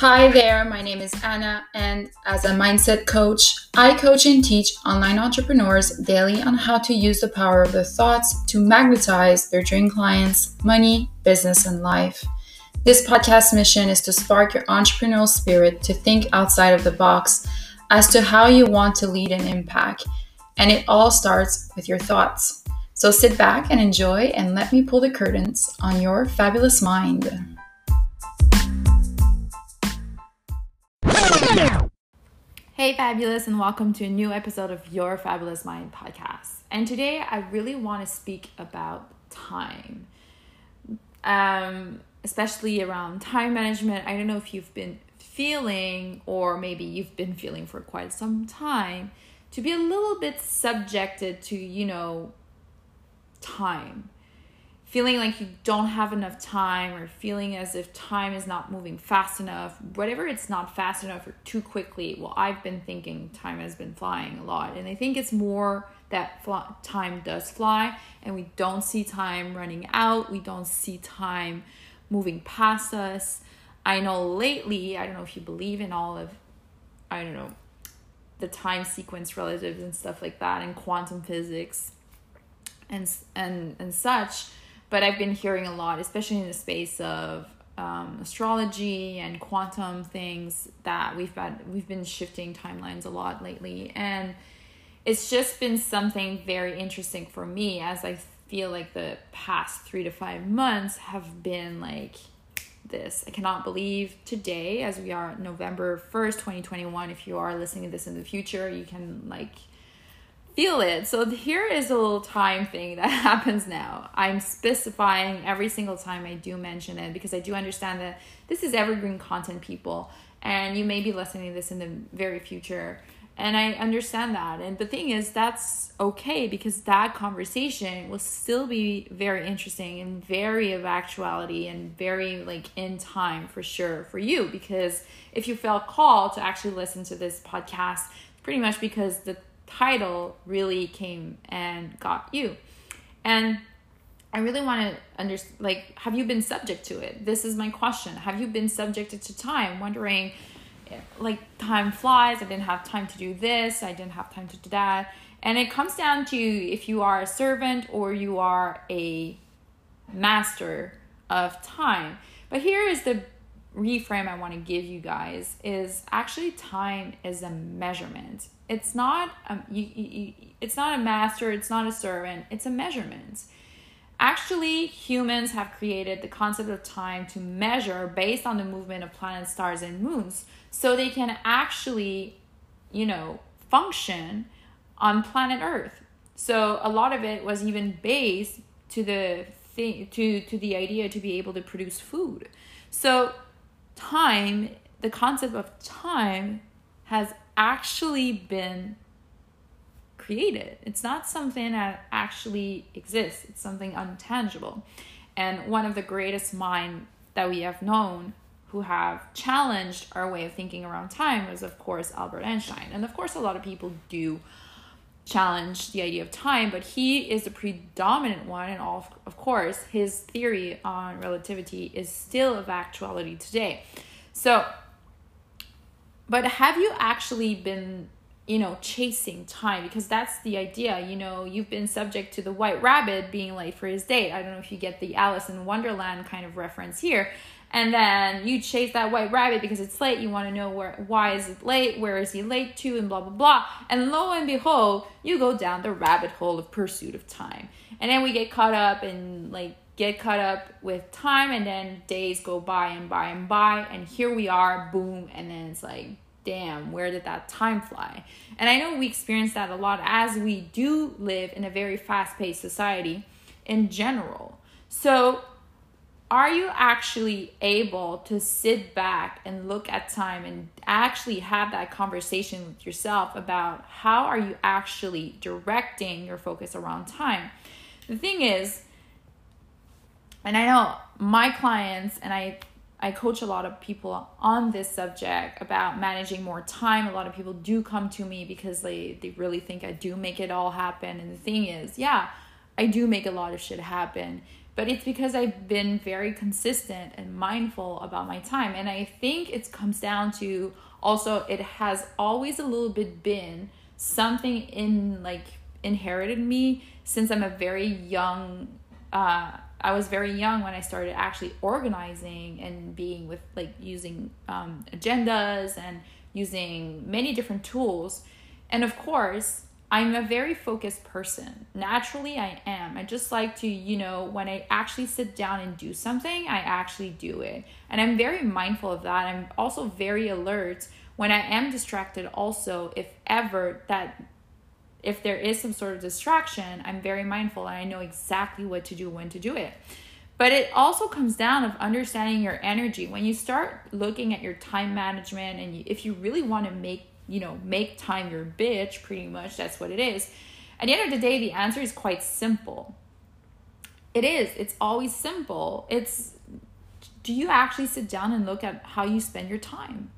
Hi there, my name is Anna, and as a mindset coach, I coach and teach online entrepreneurs daily on how to use the power of their thoughts to magnetize their dream clients, money, business, and life. This podcast mission is to spark your entrepreneurial spirit to think outside of the box as to how you want to lead and impact, and it all starts with your thoughts. So sit back and enjoy, and let me pull the curtains on your fabulous mind. Hey Fabulous, and welcome to a new episode of Your Fabulous Mind podcast. And today I really want to speak about time, especially around time management. I don't know if you've been feeling, or maybe you've been feeling for quite some time, to be a little bit subjected to, time. Feeling like you don't have enough time, or feeling as if time is not moving fast enough, whatever, it's not fast enough or too quickly. Well, I've been thinking time has been flying a lot, and I think it's more that time does fly, and we don't see time running out. We don't see time moving past us. I know lately, I don't know if you believe in all of, the time sequence relatives and stuff like that, and quantum physics and such. But I've been hearing a lot, especially in the space of astrology and quantum things, that we've been shifting timelines a lot lately. And it's just been something very interesting for me, as I feel like the past 3 to 5 months have been like this. I cannot believe today, as we are November 1st, 2021, if you are listening to this in the future, you can feel it. So here is a little time thing that happens now. I'm specifying every single time I do mention it, because I do understand that this is evergreen content, people, and you may be listening to this in the very future. And I understand that. And the thing is, that's okay, because that conversation will still be very interesting and very of actuality and very in time for sure for you, because if you felt called to actually listen to this podcast, pretty much because the title really came and got you. And I really want to understand, have you been subject to it? This is my question. Have you been subjected to time, wondering time flies, I didn't have time to do this, I didn't have time to do that? And it comes down to if you are a servant or you are a master of time. But here is the reframe I want to give you guys, is actually time is a measurement. It's not it's not a master, it's not a servant, it's a measurement. Actually, humans have created the concept of time to measure based on the movement of planets, stars, and moons, so they can actually, function on planet Earth. So a lot of it was even based to the thing, to the idea to be able to produce food. So time, the concept of time, has actually been created. It's not something that actually exists. It's something untangible. And one of the greatest minds that we have known who have challenged our way of thinking around time was, of course, Albert Einstein. And of course, a lot of people do challenge the idea of time, but he is the predominant one. And of course, his theory on relativity is still of actuality today. But have you actually been, chasing time? Because that's the idea, you've been subject to the white rabbit being late for his date. I don't know if you get the Alice in Wonderland kind of reference here. And then you chase that white rabbit because it's late. You want to know why is it late? Where is he late to? And blah, blah, blah. And lo and behold, you go down the rabbit hole of pursuit of time. And then we get caught up in get caught up with time, and then days go by and by and by, and here we are, boom, and then it's damn, where did that time fly? And I know we experience that a lot, as we do live in a very fast-paced society in general. So are you actually able to sit back and look at time and actually have that conversation with yourself about how are you actually directing your focus around time? The thing is, and I know my clients, and I coach a lot of people on this subject about managing more time. A lot of people do come to me because they really think I do make it all happen. And the thing is, yeah, I do make a lot of shit happen. But it's because I've been very consistent and mindful about my time. And I think it comes down to also, it has always a little bit been something in like inherited me since I'm a very young, I was very young when I started actually organizing and being with like using agendas and using many different tools. And of course, I'm a very focused person. Naturally, I am. I just like to, you know, when I actually sit down and do something, I actually do it. And I'm very mindful of that. I'm also very alert when I am distracted. Also, if there is some sort of distraction, I'm very mindful and I know exactly what to do, when to do it. But it also comes down to understanding your energy. When you start looking at your time management, and if you really want to make time your bitch, pretty much that's what it is. At the end of the day, the answer is quite simple. It is. It's always simple. It's, do you actually sit down and look at how you spend your time?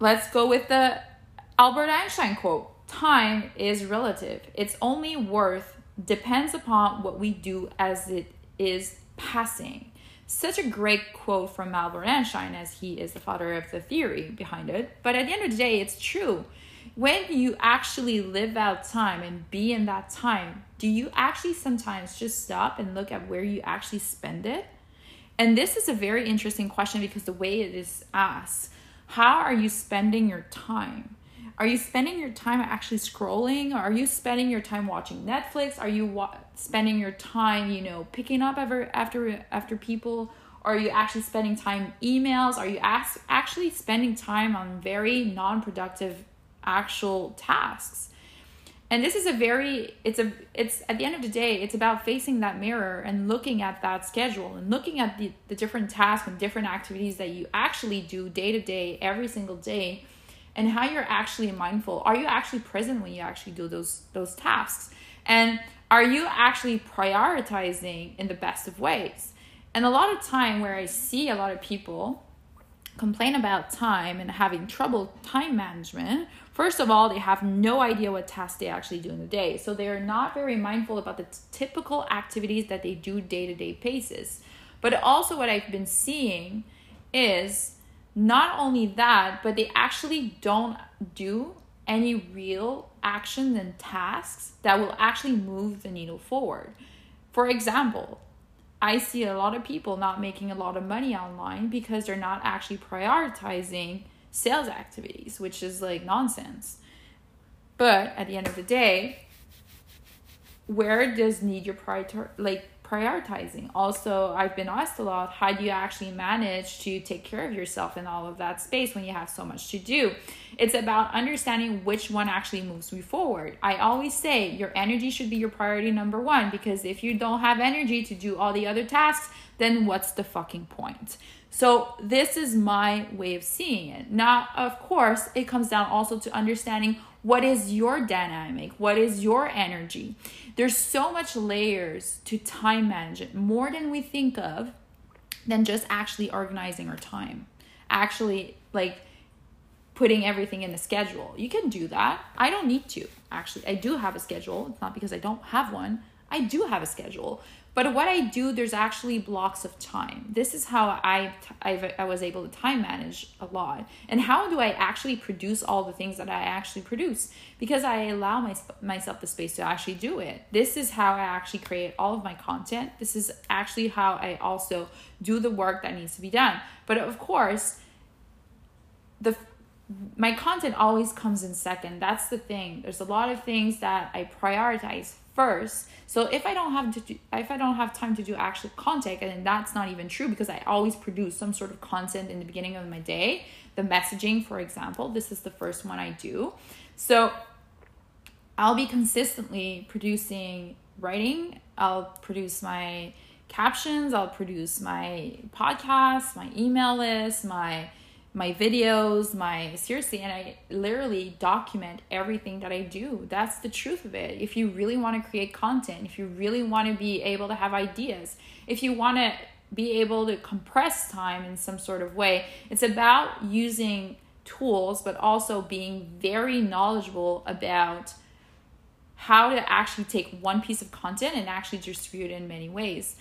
Let's go with the Albert Einstein quote. Time is relative. It's only worth depends upon what we do as it is passing. Such a great quote from Albert Einstein, as he is the father of the theory behind it. But at the end of the day, it's true. When you actually live out time and be in that time, do you actually sometimes just stop and look at where you actually spend it? And this is a very interesting question because the way it is asked, how are you spending your time? Are you spending your time actually scrolling? Are you spending your time watching Netflix? Are you spending your time, picking up after people? Or are you actually spending time emails? Are you actually spending time on very non-productive actual tasks? And this is it's at the end of the day, it's about facing that mirror and looking at that schedule and looking at the different tasks and different activities that you actually do day to day, every single day. And how you're actually mindful. Are you actually present when you actually do those tasks? And are you actually prioritizing in the best of ways? And a lot of time where I see a lot of people complain about time and having trouble time management, first of all, they have no idea what tasks they actually do in the day. So they are not very mindful about the typical activities that they do day-to-day basis. But also what I've been seeing is not only that, but they actually don't do any real actions and tasks that will actually move the needle forward. For example, I see a lot of people not making a lot of money online because they're not actually prioritizing sales activities, which is like nonsense. But at the end of the day, where does need your prioritizing? Also, I've been asked a lot, how do you actually manage to take care of yourself in all of that space when you have so much to do? It's about understanding which one actually moves you forward. I always say your energy should be your priority number one, because if you don't have energy to do all the other tasks, then what's the fucking point? So this is my way of seeing it. Now, of course, it comes down also to understanding what is your dynamic? What is your energy? There's so much layers to time management, more than we think of, than just actually organizing our time. Actually, like putting everything in a schedule. You can do that. I don't need to. Actually, I do have a schedule. It's not because I don't have one. I do have a schedule. But what I do, there's actually blocks of time. This is how I was able to time manage a lot. And how do I actually produce all the things that I actually produce? Because I allow myself the space to actually do it. This is how I actually create all of my content. This is actually how I also do the work that needs to be done. But of course, my content always comes in second. That's the thing. There's a lot of things that I prioritize first. So if I don't have time to do actual content, and that's not even true because I always produce some sort of content in the beginning of my day, the messaging, for example, this is the first one I do. So I'll be consistently producing writing. I'll produce my captions. I'll produce my podcast, my email list, my videos, seriously, and I literally document everything that I do. That's the truth of it. If you really want to create content, if you really want to be able to have ideas, if you want to be able to compress time in some sort of way, it's about using tools, but also being very knowledgeable about how to actually take one piece of content and actually distribute it in many ways.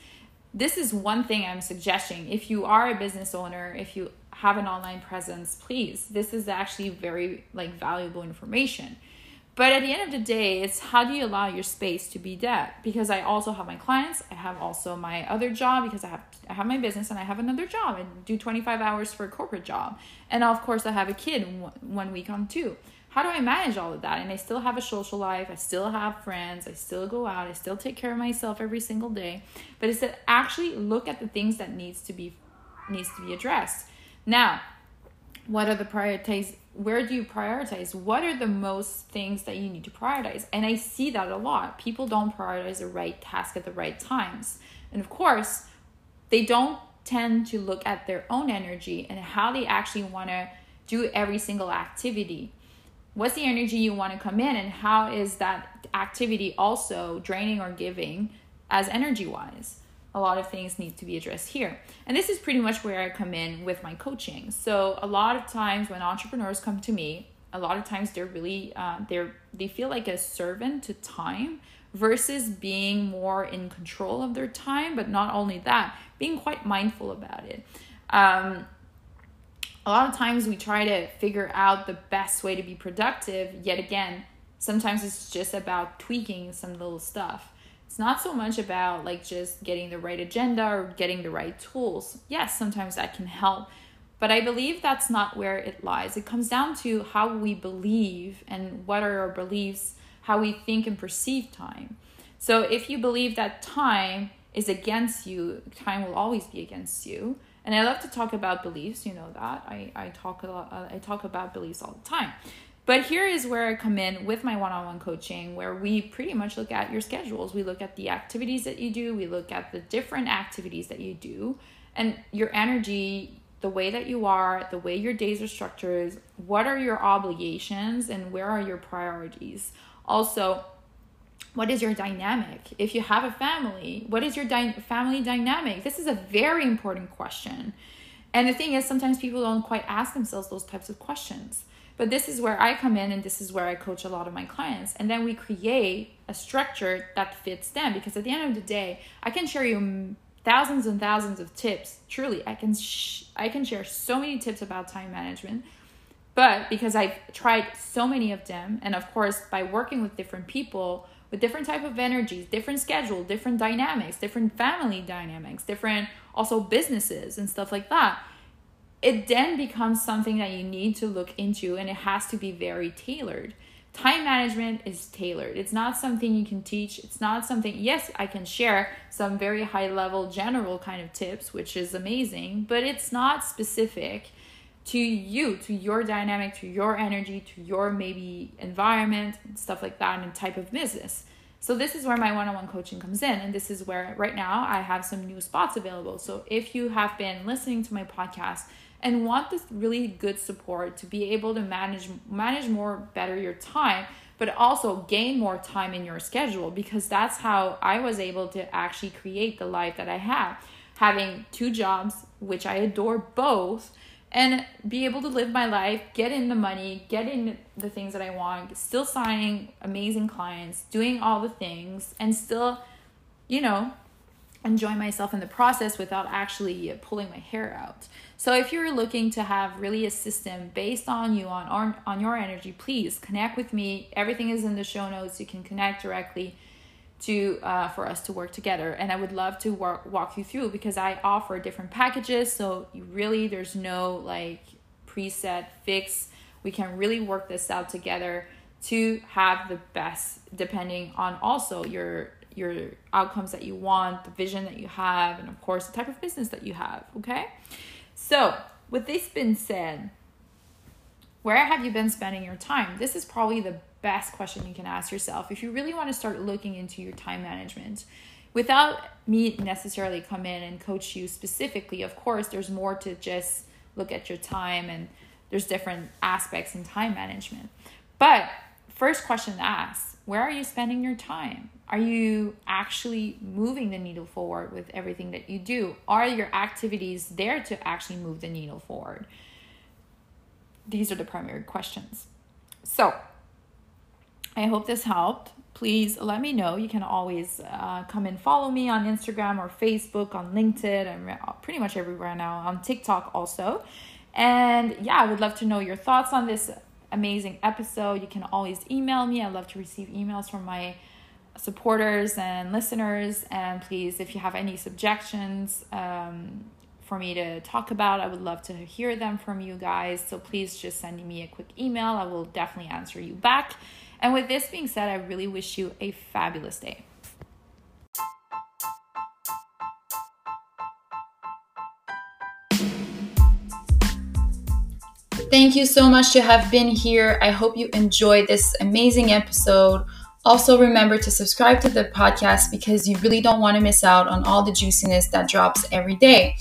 This is one thing I'm suggesting. If you are a business owner, if you have an online presence, please, this is actually very valuable information. But at the end of the day, it's how do you allow your space to be that? Because I also have my clients, I have also my other job, because I have my business and I have another job and do 25 hours for a corporate job. And of course I have a kid 1 week on two. How do I manage all of that? And I still have a social life, I still have friends, I still go out, I still take care of myself every single day. But it's to actually look at the things that needs to be addressed. Now, what are the priorities? Where do you prioritize? What are the most things that you need to prioritize? And I see that a lot. People don't prioritize the right task at the right times. And of course, they don't tend to look at their own energy and how they actually want to do every single activity. What's the energy you want to come in, and how is that activity also draining or giving as energy-wise? A lot of things need to be addressed here. And this is pretty much where I come in with my coaching. So a lot of times when entrepreneurs come to me, a lot of times they're really, they feel like a servant to time versus being more in control of their time. But not only that, being quite mindful about it. A lot of times we try to figure out the best way to be productive. Yet again, sometimes it's just about tweaking some little stuff. It's not so much about just getting the right agenda or getting the right tools. Yes, sometimes that can help, but I believe that's not where it lies. It comes down to how we believe and what are our beliefs, how we think and perceive time. So if you believe that time is against you, time will always be against you. And I love to talk about beliefs, you know that. I talk about beliefs all the time. But here is where I come in with my one-on-one coaching, where we pretty much look at your schedules. We look at the activities that you do. We look at the different activities that you do and your energy, the way that you are, the way your days are structured. What are your obligations and where are your priorities? Also, what is your dynamic? If you have a family, what is your family dynamic? This is a very important question. And the thing is, sometimes people don't quite ask themselves those types of questions. But this is where I come in, and this is where I coach a lot of my clients. And then we create a structure that fits them. Because at the end of the day, I can share you thousands and thousands of tips. Truly, I can share so many tips about time management. But because I've tried so many of them, and of course, by working with different people, with different type of energies, different schedule, different dynamics, different family dynamics, different also businesses and stuff like that, it then becomes something that you need to look into, and it has to be very tailored. Time management is tailored. It's not something you can teach. It's not something, yes, I can share some very high level general kind of tips, which is amazing, but it's not specific to you, to your dynamic, to your energy, to your maybe environment, and stuff like that, and type of business. So this is where my one-on-one coaching comes in. And this is where right now I have some new spots available. So if you have been listening to my podcast and want this really good support to be able to manage more better your time, but also gain more time in your schedule, because that's how I was able to actually create the life that I have, having two jobs, which I adore both, and be able to live my life, get in the money, get in the things that I want, still signing amazing clients, doing all the things, and still, enjoy myself in the process without actually pulling my hair out. So if you're looking to have really a system based on you, on your energy, please connect with me. Everything is in the show notes. You can connect directly to for us to work together. And I would love to walk you through, because I offer different packages. So you really, there's no preset fix. We can really work this out together to have the best, depending on also your outcomes that you want, the vision that you have, and of course the type of business that you have, okay? So with this being said, where have you been spending your time? This is probably the best question you can ask yourself if you really want to start looking into your time management. Without me necessarily come in and coach you specifically, of course, there's more to just look at your time, and there's different aspects in time management. But first question to ask, where are you spending your time? Are you actually moving the needle forward with everything that you do? Are your activities there to actually move the needle forward? These are the primary questions. So I hope this helped. please let me know. You can always come and follow me on Instagram or Facebook, on LinkedIn. I'm pretty much everywhere now, on TikTok also. And yeah, I would love to know your thoughts on this amazing episode. You can always email me. I love to receive emails from my supporters and listeners. And please, if you have any suggestions for me to talk about, I would love to hear them from you guys. So please just send me a quick email. I will definitely answer you back. And with this being said, I really wish you a fabulous day. Thank you so much to have been here. I hope you enjoyed this amazing episode. Also, remember to subscribe to the podcast because you really don't want to miss out on all the juiciness that drops every day.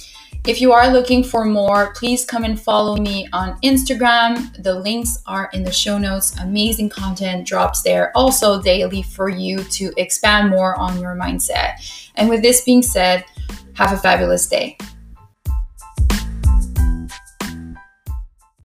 If you are looking for more, please come and follow me on Instagram. The links are in the show notes. Amazing content drops there also daily for you to expand more on your mindset. And with this being said, have a fabulous day.